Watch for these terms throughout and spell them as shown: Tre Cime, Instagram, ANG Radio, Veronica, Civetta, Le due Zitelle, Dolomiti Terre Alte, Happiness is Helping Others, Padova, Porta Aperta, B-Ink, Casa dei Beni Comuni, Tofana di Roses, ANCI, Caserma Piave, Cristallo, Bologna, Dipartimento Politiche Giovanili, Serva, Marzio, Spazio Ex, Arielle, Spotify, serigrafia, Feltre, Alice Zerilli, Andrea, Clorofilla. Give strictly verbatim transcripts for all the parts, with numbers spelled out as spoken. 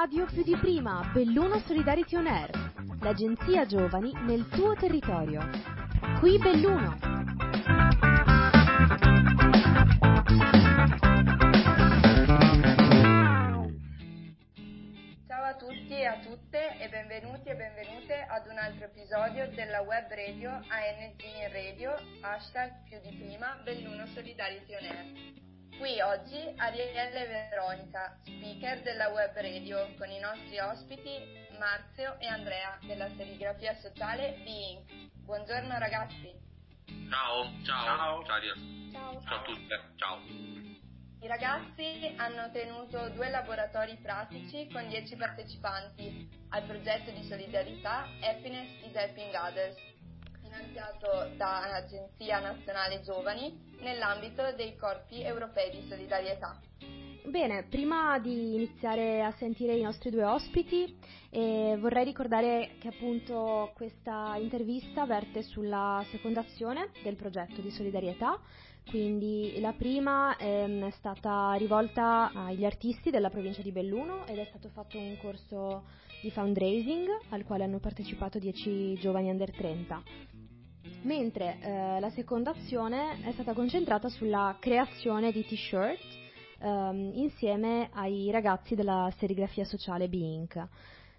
radio più di prima, Belluno Solidarity On Air, l'agenzia giovani nel tuo territorio. Qui Belluno. Ciao a tutti e a tutte e benvenuti e benvenute ad un altro episodio della web radio A N G Radio, hashtag più di prima, Belluno Solidarity On Air. Qui oggi Arielle e Veronica, speaker della web radio, con i nostri ospiti Marzio e Andrea della serigrafia sociale B-Ink. Buongiorno ragazzi. Ciao, ciao, ciao, ciao, ciao a tutti, ciao. I ragazzi hanno tenuto due laboratori pratici con dieci partecipanti al progetto di solidarietà Happiness is Helping Others, finanziato dall'Agenzia Nazionale Giovani nell'ambito dei corpi europei di solidarietà. Bene, prima di iniziare a sentire i nostri due ospiti, eh, vorrei ricordare che appunto questa intervista verte sulla seconda azione del progetto di solidarietà. Quindi la prima ehm, è stata rivolta agli artisti della provincia di Belluno ed è stato fatto un corso di fundraising al quale hanno partecipato dieci giovani under trenta, mentre eh, la seconda azione è stata concentrata sulla creazione di t-shirt ehm, insieme ai ragazzi della serigrafia sociale B-Ink.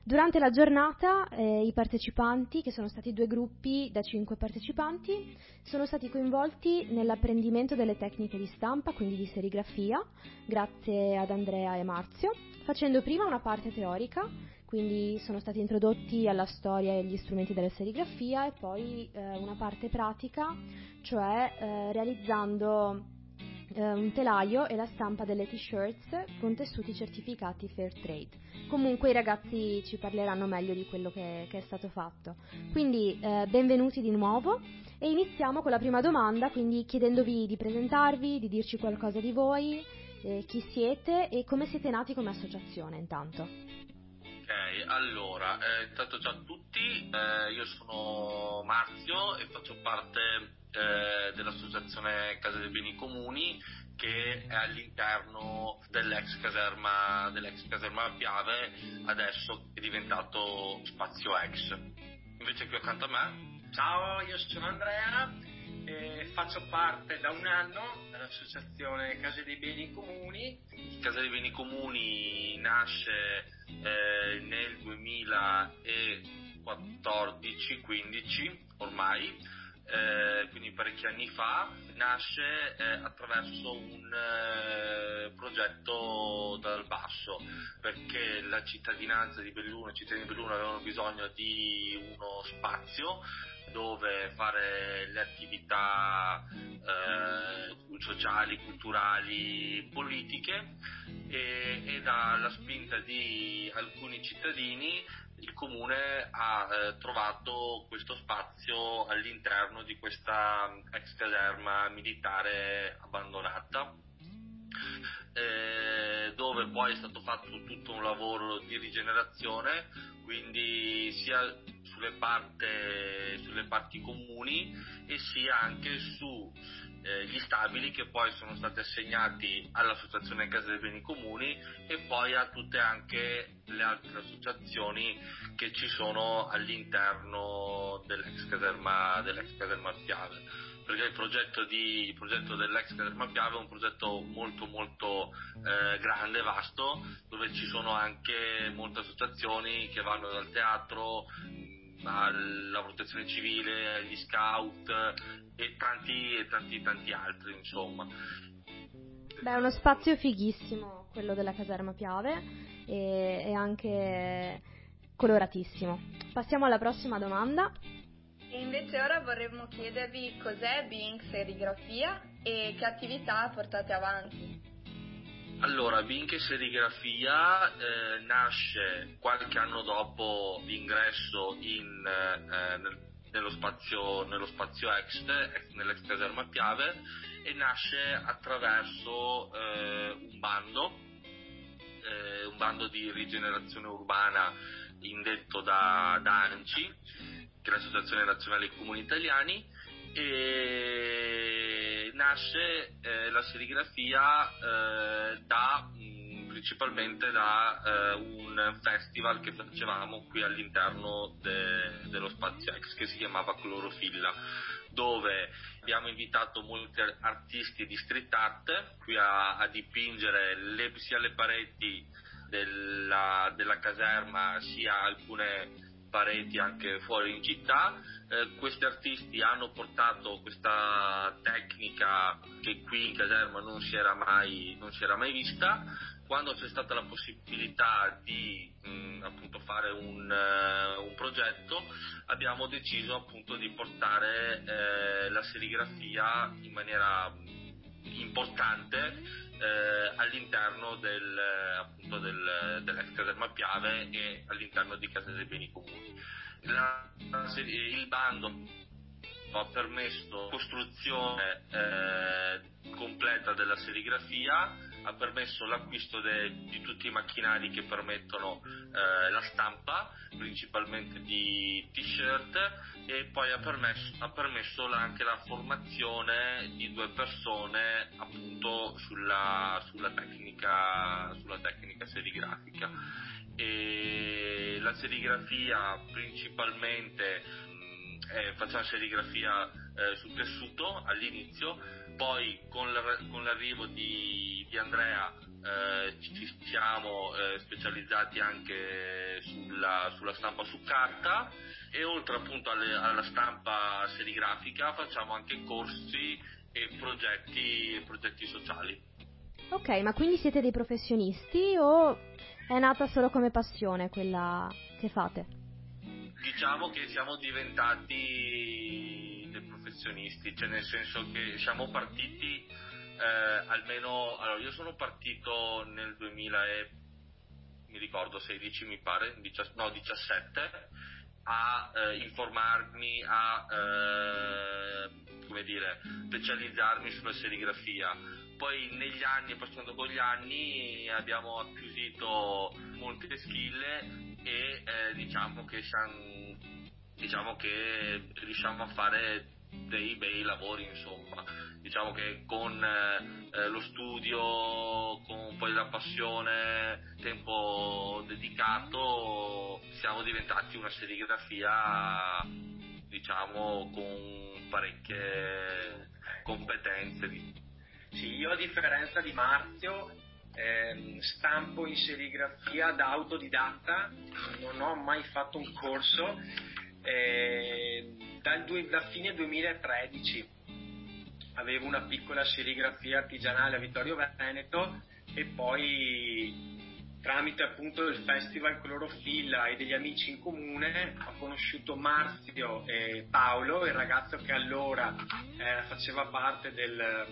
Durante la giornata eh, i partecipanti, che sono stati due gruppi da cinque partecipanti, sono stati coinvolti nell'apprendimento delle tecniche di stampa, quindi di serigrafia, grazie ad Andrea e Marzio, facendo prima una parte teorica, quindi sono stati introdotti alla storia e agli strumenti della serigrafia, e poi eh, una parte pratica, cioè eh, realizzando un telaio e la stampa delle t-shirts con tessuti certificati fair trade. Comunque i ragazzi ci parleranno meglio di quello che, che è stato fatto. Quindi eh, benvenuti di nuovo e iniziamo con la prima domanda, quindi chiedendovi di presentarvi, di dirci qualcosa di voi, eh, chi siete e come siete nati come associazione intanto. Ok, allora, eh, intanto ciao a tutti, eh, io sono Marzio e faccio parte dell'associazione Casa dei Beni Comuni, che è all'interno dell'ex caserma dell'ex caserma Piave, adesso è diventato Spazio Ex. Invece qui accanto a me, ciao, io sono Andrea e faccio parte da un anno dell'associazione Casa dei Beni Comuni. Casa dei Beni Comuni nasce eh, nel duemilaquattordici quindici ormai. Eh, quindi parecchi anni fa, nasce eh, attraverso un eh, progetto dal basso, perché la cittadinanza di Belluno, i cittadini di Belluno avevano bisogno di uno spazio dove fare le attività eh, sociali, culturali, politiche, e, e dalla spinta di alcuni cittadini il comune ha eh, trovato questo spazio all'interno di questa ex caserma militare abbandonata, eh, dove poi è stato fatto tutto un lavoro di rigenerazione, quindi sia sulle, parte, sulle parti comuni e sia anche su eh, gli stabili che poi sono stati assegnati all'Associazione Casa dei Beni Comuni e poi a tutte anche le altre associazioni che ci sono all'interno dell'ex caserma dell'ex caserma Piave, perché il progetto, di, il progetto dell'ex caserma Piave è un progetto molto molto eh, grande, vasto, dove ci sono anche molte associazioni che vanno dal teatro alla protezione civile, agli scout e tanti e tanti tanti altri, insomma. Beh, è uno spazio fighissimo quello della caserma Piave e è anche coloratissimo. Passiamo alla prossima domanda. E invece ora vorremmo chiedervi cos'è B-Ink Serigrafia e che attività portate avanti. Allora, B-Ink Serigrafia eh, nasce qualche anno dopo l'ingresso in, eh, nel, nello spazio nello spazio ex, ex nell'ex caserma Piave, e nasce attraverso eh, un bando, eh, un bando di rigenerazione urbana indetto da, da A N C I, che è l'Associazione Nazionale dei Comuni Italiani, e nasce eh, la serigrafia eh, da mh, principalmente da eh, un festival che facevamo qui all'interno de, dello Spazio Ex, che si chiamava Clorofilla, dove abbiamo invitato molti artisti di street art qui a, a dipingere le, sia le pareti della, della caserma, sia alcune pareti anche fuori in città. Eh, questi artisti hanno portato questa tecnica che qui in caserma non si era mai, non si era mai vista. Quando c'è stata la possibilità di mh, appunto fare un, uh, un progetto, abbiamo deciso appunto di portare eh, la serigrafia in maniera importante Eh, all'interno del, appunto del, dell'ex Caserma Piave e all'interno di Casa dei Beni Comuni. La, il bando ha permesso la costruzione eh, completa della serigrafia, ha permesso l'acquisto de, di tutti i macchinari che permettono eh, la stampa, principalmente di t-shirt, e poi ha permesso, ha permesso la, anche la formazione di due persone appunto sulla, sulla tecnica, sulla tecnica serigrafica. E la serigrafia principalmente eh, facciamo serigrafia eh, su tessuto all'inizio. Poi con l'arrivo di, di Andrea eh, ci siamo eh, specializzati anche sulla, sulla stampa su carta, e oltre appunto alle, alla stampa serigrafica facciamo anche corsi e progetti, e progetti sociali. Ok, ma quindi siete dei professionisti o è nata solo come passione quella che fate? Diciamo che siamo diventati professionisti, cioè nel senso che siamo partiti eh, almeno, allora io sono partito nel duemila e mi ricordo sedici mi pare, no diciassette, a eh, informarmi, a eh, come dire, specializzarmi sulla serigrafia. Poi negli anni, passando con gli anni, abbiamo acquisito molte skill e eh, diciamo che siamo diciamo che riusciamo a fare dei bei lavori, insomma, diciamo che con eh, lo studio, con poi la passione, tempo dedicato, siamo diventati una serigrafia diciamo con parecchie competenze. Sì, io a differenza di Marzio eh, stampo in serigrafia da autodidatta, non ho mai fatto un corso. Eh, dal due, da fine duemilatredici avevo una piccola serigrafia artigianale a Vittorio Veneto, e poi tramite appunto il festival Clorofilla e degli amici in comune ho conosciuto Marzio e Paolo, il ragazzo che allora eh, faceva parte del,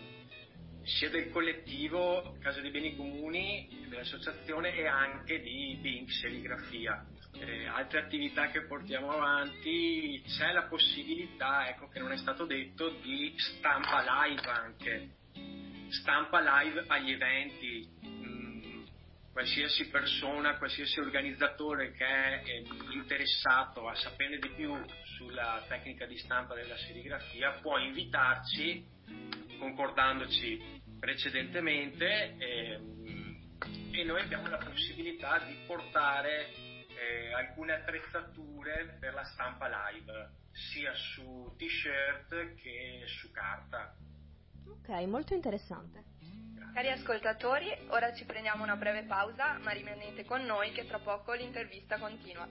sia del collettivo Casa dei Beni Comuni, dell'associazione, e anche di B-Ink serigrafia. Eh, altre attività che portiamo avanti, c'è la possibilità, ecco che non è stato detto, di stampa live anche, stampa live agli eventi. Mm, qualsiasi persona, qualsiasi organizzatore che è eh, interessato a saperne di più sulla tecnica di stampa della serigrafia può invitarci, concordandoci precedentemente, eh, e noi abbiamo la possibilità di portare Eh, alcune attrezzature per la stampa live, sia su t-shirt che su carta. Ok, molto interessante. Grazie. Cari ascoltatori, ora ci prendiamo una breve pausa, ma rimanete con noi che tra poco l'intervista continua.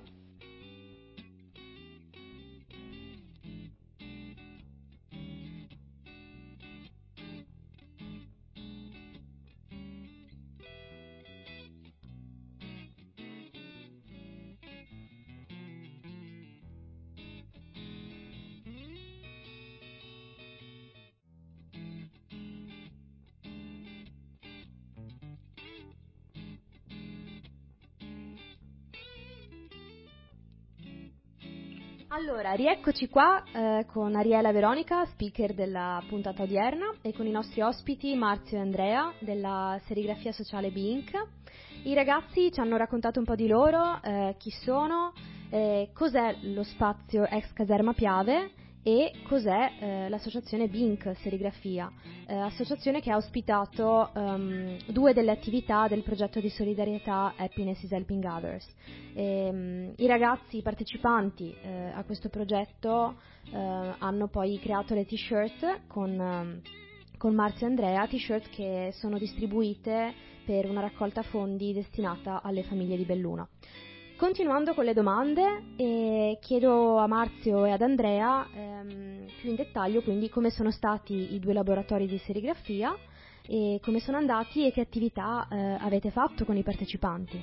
Allora, rieccoci qua eh, con Arielle e Veronica, speaker della puntata odierna, e con i nostri ospiti Marzio e Andrea della serigrafia sociale B-Ink. I ragazzi ci hanno raccontato un po' di loro, eh, chi sono, eh, cos'è lo spazio ex Caserma Piave e cos'è eh, l'associazione B-Ink Serigrafia, eh, associazione che ha ospitato um, due delle attività del progetto di solidarietà Happiness is Helping Others. E, um, i ragazzi partecipanti eh, a questo progetto eh, hanno poi creato le t-shirt con... Um, con Marzio e Andrea, t-shirt che sono distribuite per una raccolta fondi destinata alle famiglie di Belluno. Continuando con le domande, eh, chiedo a Marzio e ad Andrea ehm, più in dettaglio quindi come sono stati i due laboratori di serigrafia, e come sono andati e che attività eh, avete fatto con i partecipanti.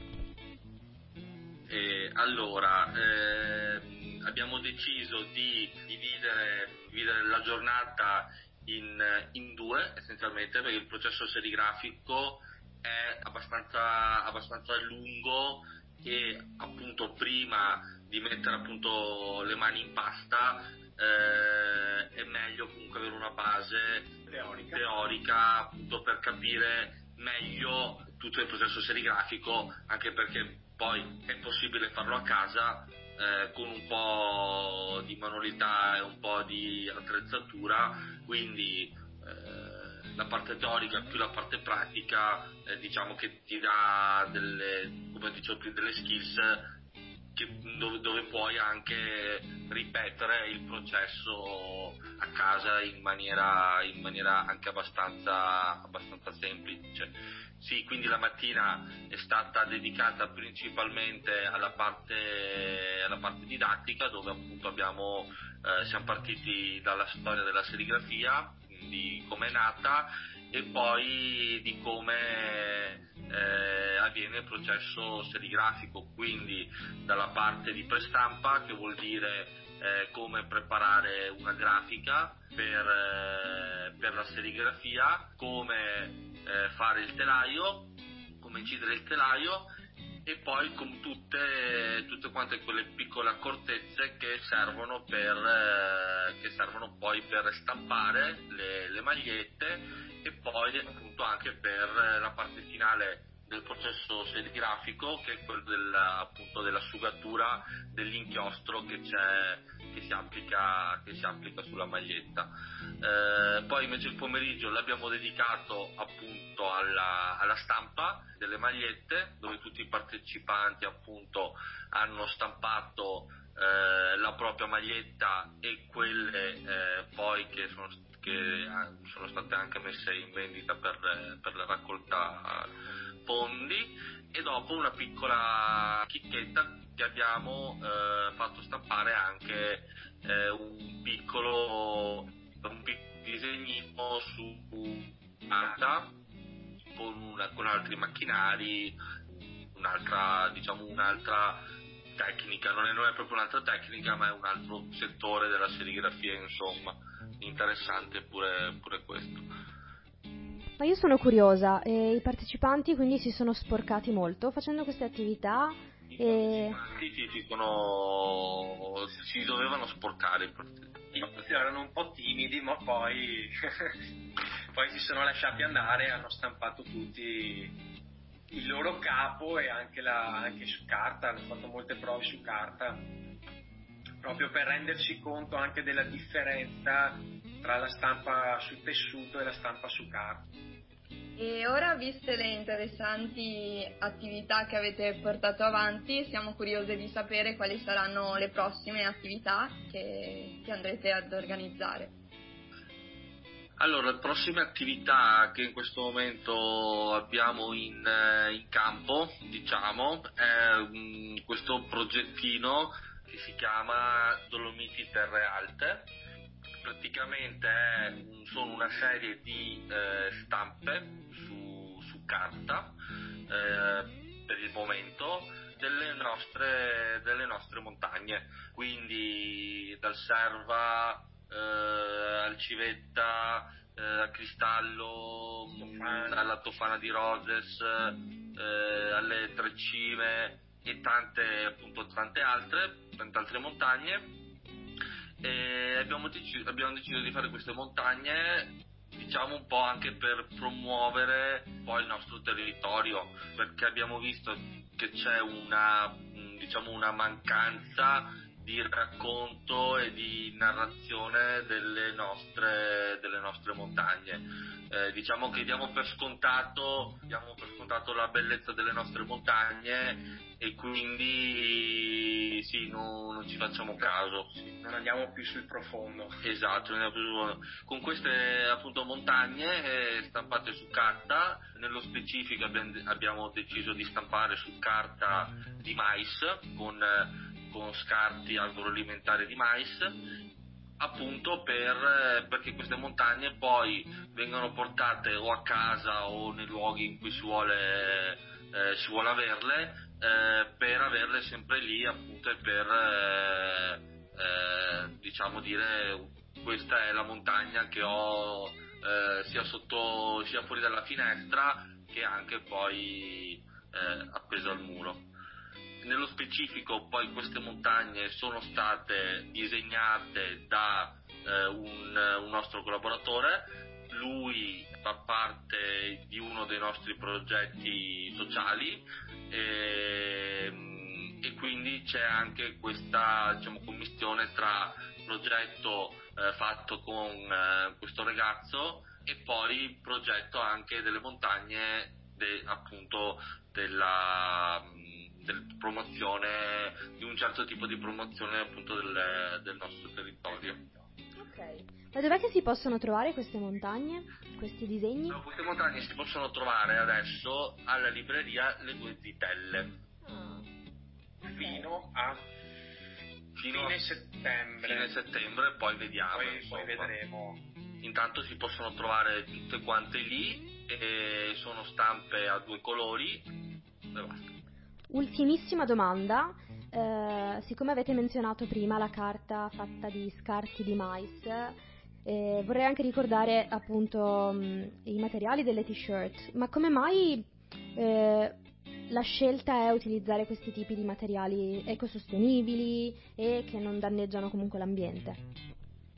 Eh, allora, eh, abbiamo deciso di dividere, dividere la giornata In, in due essenzialmente, perché il processo serigrafico è abbastanza, abbastanza lungo e appunto prima di mettere appunto le mani in pasta eh, è meglio comunque avere una base teorica. teorica appunto per capire meglio tutto il processo serigrafico, anche perché poi è possibile farlo a casa Eh, con un po' di manualità e un po' di attrezzatura, quindi eh, la parte teorica più la parte pratica eh, diciamo che ti dà delle, come dicevo prima, delle skills che, dove, dove puoi anche ripetere il processo a casa in maniera, in maniera anche abbastanza, abbastanza semplice. Sì, quindi la mattina è stata dedicata principalmente alla parte, alla parte didattica, dove appunto abbiamo, eh, siamo partiti dalla storia della serigrafia, di come è nata e poi di come eh, avviene il processo serigrafico, quindi dalla parte di prestampa, che vuol dire eh, come preparare una grafica per, eh, per la serigrafia, come Eh, fare il telaio, come incidere il telaio, e poi con tutte, tutte quante quelle piccole accortezze che servono per eh, che servono poi per stampare le, le magliette, e poi appunto anche per la parte finale del processo serigrafico, che è quello del, appunto dell'asciugatura dell'inchiostro che c'è che si applica, che si applica sulla maglietta. Eh, poi invece il pomeriggio l'abbiamo dedicato appunto alla, alla stampa delle magliette, dove tutti i partecipanti appunto hanno stampato eh, la propria maglietta e quelle eh, poi che sono, che sono state anche messe in vendita per, per la raccolta fondi, e dopo una piccola chicchetta che abbiamo eh, fatto stampare anche eh, un piccolo un pic- disegnino su carta con, una, con altri macchinari, un'altra diciamo un'altra tecnica, non è, non è proprio un'altra tecnica, ma è un altro settore della serigrafia, insomma, interessante pure, pure questo. Ma io sono curiosa, e i partecipanti quindi si sono sporcati molto facendo queste attività? I e... partecipanti si, sono... si dovevano sporcare, erano un po' timidi, ma poi, poi si sono lasciati andare e hanno stampato tutti il loro capo, e anche, la... anche su carta, hanno fatto molte prove su carta, proprio per rendersi conto anche della differenza tra la stampa su tessuto e la stampa su carta. E ora, viste le interessanti attività che avete portato avanti, siamo curiose di sapere quali saranno le prossime attività che, che andrete ad organizzare. Allora, le prossime attività che in questo momento abbiamo in, in campo, diciamo, è um, questo progettino che si chiama Dolomiti Terre Alte. Praticamente sono una serie di eh, stampe su, su carta eh, per il momento delle nostre, delle nostre montagne, quindi dal Serva eh, al Civetta, eh, a Cristallo, Tofana. alla Tofana di Roses, eh, alle Tre Cime e tante, appunto, tante altre, tante altre montagne. E abbiamo, deciso, abbiamo deciso di fare queste montagne, diciamo, un po' anche per promuovere poi il nostro territorio, perché abbiamo visto che c'è una, diciamo, una mancanza di racconto e di narrazione delle nostre, delle nostre montagne. Eh, diciamo che diamo per scontato, diamo per scontato la bellezza delle nostre montagne e quindi sì, non, non ci facciamo caso. Sì. Non andiamo più sul profondo. Esatto, non andiamo più sul profondo. Con queste appunto montagne eh, stampate su carta, nello specifico abbiamo, abbiamo deciso di stampare su carta di mais con eh, con scarti agroalimentari di mais, appunto per, perché queste montagne poi vengono portate o a casa o nei luoghi in cui si vuole, eh, si vuole averle, eh, per averle sempre lì, appunto, e per eh, eh, diciamo dire questa è la montagna che ho eh, sia sotto, sia fuori dalla finestra che anche poi eh, appeso al muro. Nello specifico poi queste montagne sono state disegnate da eh, un, un nostro collaboratore. Lui fa parte di uno dei nostri progetti sociali e, e quindi c'è anche questa, diciamo, commistione tra progetto eh, fatto con eh, questo ragazzo e poi progetto anche delle montagne de, appunto della Del promozione di un certo tipo di promozione appunto del, del nostro territorio. Ok, ma dov'è che si possono trovare queste montagne, questi disegni? No, queste montagne si possono trovare adesso alla libreria Le Due Zitelle. Ah. Okay. Fino a fino fine a, settembre. Fine settembre, poi vediamo. Poi, poi vedremo. Intanto si possono trovare tutte quante lì e sono stampe a due colori e basta. Ultimissima domanda, eh, siccome avete menzionato prima la carta fatta di scarti di mais, eh, vorrei anche ricordare appunto mh, i materiali delle t-shirt, ma come mai eh, la scelta è utilizzare questi tipi di materiali ecosostenibili e che non danneggiano comunque l'ambiente?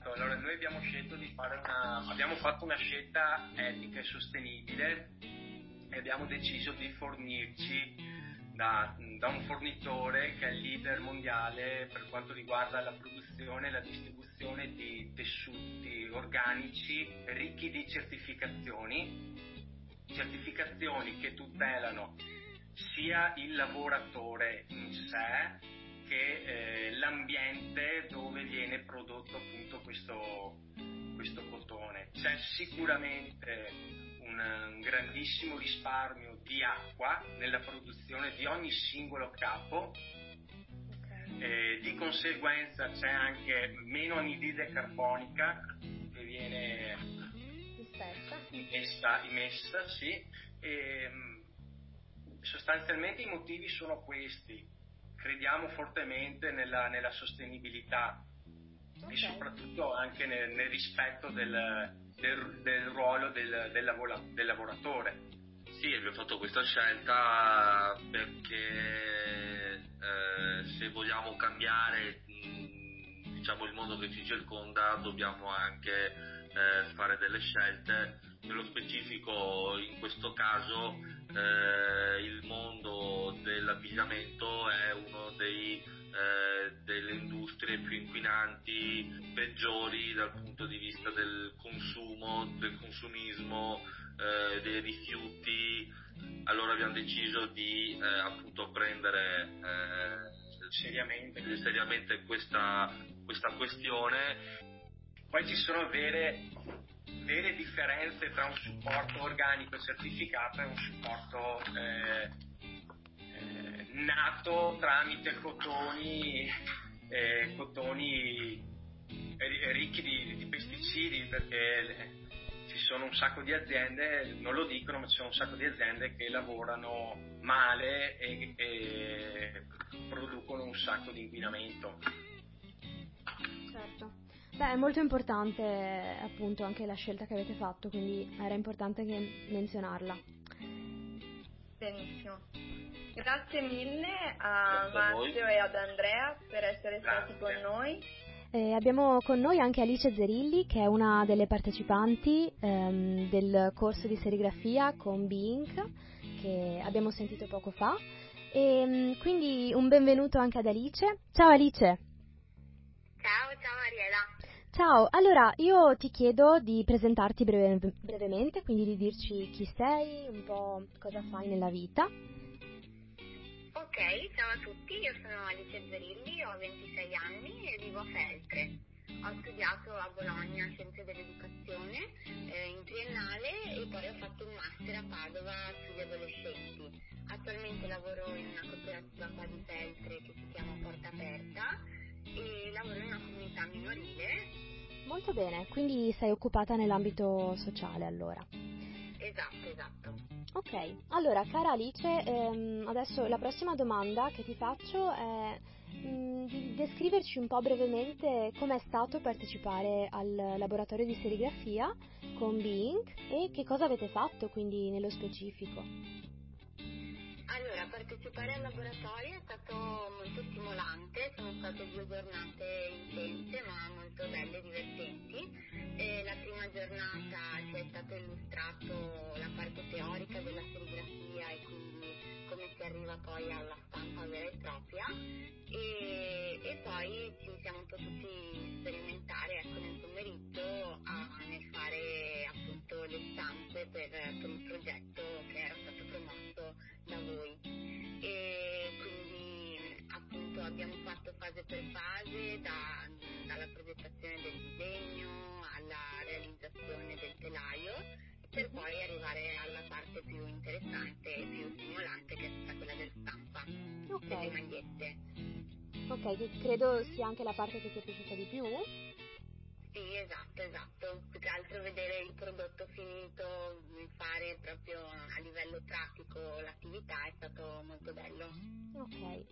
Allora, noi abbiamo scelto di fare una, abbiamo fatto una scelta etica e sostenibile e abbiamo deciso di fornirci Da, da un fornitore che è il leader mondiale per quanto riguarda la produzione e la distribuzione di tessuti organici ricchi di certificazioni, certificazioni che tutelano sia il lavoratore in sé che eh, l'ambiente dove viene prodotto appunto questo, questo cotone. C'è sicuramente un grandissimo risparmio di acqua nella produzione di ogni singolo capo, okay. eh, di conseguenza c'è anche meno anidride carbonica che viene immessa, immessa sì. E, sostanzialmente i motivi sono questi. Crediamo fortemente nella, nella sostenibilità, okay, e soprattutto anche nel, nel rispetto del Del, del ruolo del, del, lavora, del lavoratore. Sì, abbiamo fatto questa scelta perché eh, se vogliamo cambiare mh, diciamo il mondo che ci circonda dobbiamo anche eh, fare delle scelte. Nello specifico in questo caso eh, il mondo dell'abbigliamento è uno dei delle industrie più inquinanti, peggiori dal punto di vista del consumo, del consumismo, eh, dei rifiuti. Allora abbiamo deciso di eh, appunto prendere eh, seriamente. seriamente questa questa questione. Poi ci sono vere vere differenze tra un supporto organico certificato e un supporto eh, nato tramite cotoni, eh, cotoni ricchi di, di pesticidi, perché le, ci sono un sacco di aziende, non lo dicono, ma ci sono un sacco di aziende che lavorano male e, e producono un sacco di inquinamento. Certo. Beh, è molto importante appunto anche la scelta che avete fatto, quindi era importante che menzionarla. Benissimo. Grazie mille a Marzio e ad Andrea per essere Grazie. stati con noi. Eh, abbiamo con noi anche Alice Zerilli, che è una delle partecipanti ehm, del corso di serigrafia con B-Ink, che abbiamo sentito poco fa. E, quindi un benvenuto anche ad Alice. Ciao Alice! Ciao, allora io ti chiedo di presentarti breve, brevemente, quindi di dirci chi sei, un po' cosa fai nella vita. Ok, ciao a tutti, io sono Alice Zerilli, ho ventisei anni e vivo a Feltre. Ho studiato a Bologna Scienze dell'Educazione eh, in triennale e poi ho fatto un master a Padova sugli adolescenti. Attualmente lavoro in una cooperativa qua di Feltre che si chiama Porta Aperta e lavoro in una comunità minorile. Molto bene, quindi sei occupata nell'ambito sociale allora. Esatto, esatto. Ok, allora cara Alice, ehm, adesso la prossima domanda che ti faccio è mh, di descriverci un po' brevemente com'è stato partecipare al laboratorio di serigrafia con B-Ink e che cosa avete fatto quindi nello specifico. Allora, partecipare al laboratorio è stato molto stimolante, sono state due giornate intense ma molto belle e divertenti. E la prima giornata ci è stato illustrato la parte teorica della serigrafia e quindi come si arriva poi alla stampa vera e propria e, e poi ci siamo potuti sperimentare ecco, nel pomeriggio a, nel fare appunto le stampe per, per il progetto che era stato promosso da voi e quindi appunto abbiamo fatto fase per fase da, dalla progettazione del disegno alla realizzazione del telaio per poi arrivare alla parte più interessante e più stimolante che è stata quella della stampa delle magliette. Ok, credo sia anche la parte che ti è piaciuta di più. Sì, esatto, esatto. Più che altro vedere il prodotto finito, fare proprio a livello pratico l'attività è stato molto bello. Ok.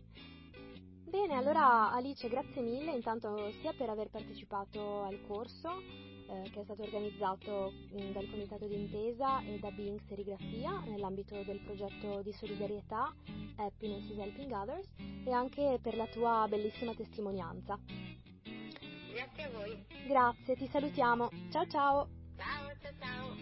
Bene, allora Alice, grazie mille intanto sia per aver partecipato al corso eh, che è stato organizzato mh, dal Comitato d'Intesa e da B-Ink Serigrafia nell'ambito del progetto di solidarietà Happiness is Helping Others e anche per la tua bellissima testimonianza. Grazie a voi. Grazie, ti salutiamo. Ciao ciao. Ciao, ciao, ciao.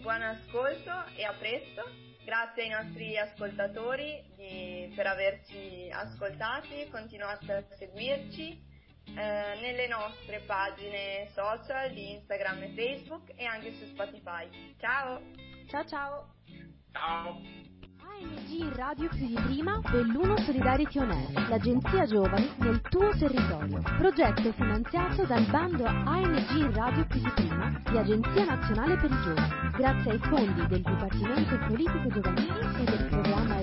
Buon ascolto e a presto. Grazie ai nostri ascoltatori di, per averci ascoltati, continuate a seguirci eh, nelle nostre pagine social di Instagram e Facebook e anche su Spotify. Ciao! Ciao ciao! Ciao! A N G Radio più di prima dell'Uno Solidarity On Air, l'agenzia giovani nel tuo territorio. Progetto finanziato dal bando A N G Radio più di prima di Agenzia Nazionale per i Giovani, grazie ai fondi del Dipartimento Politiche Giovanili e del programma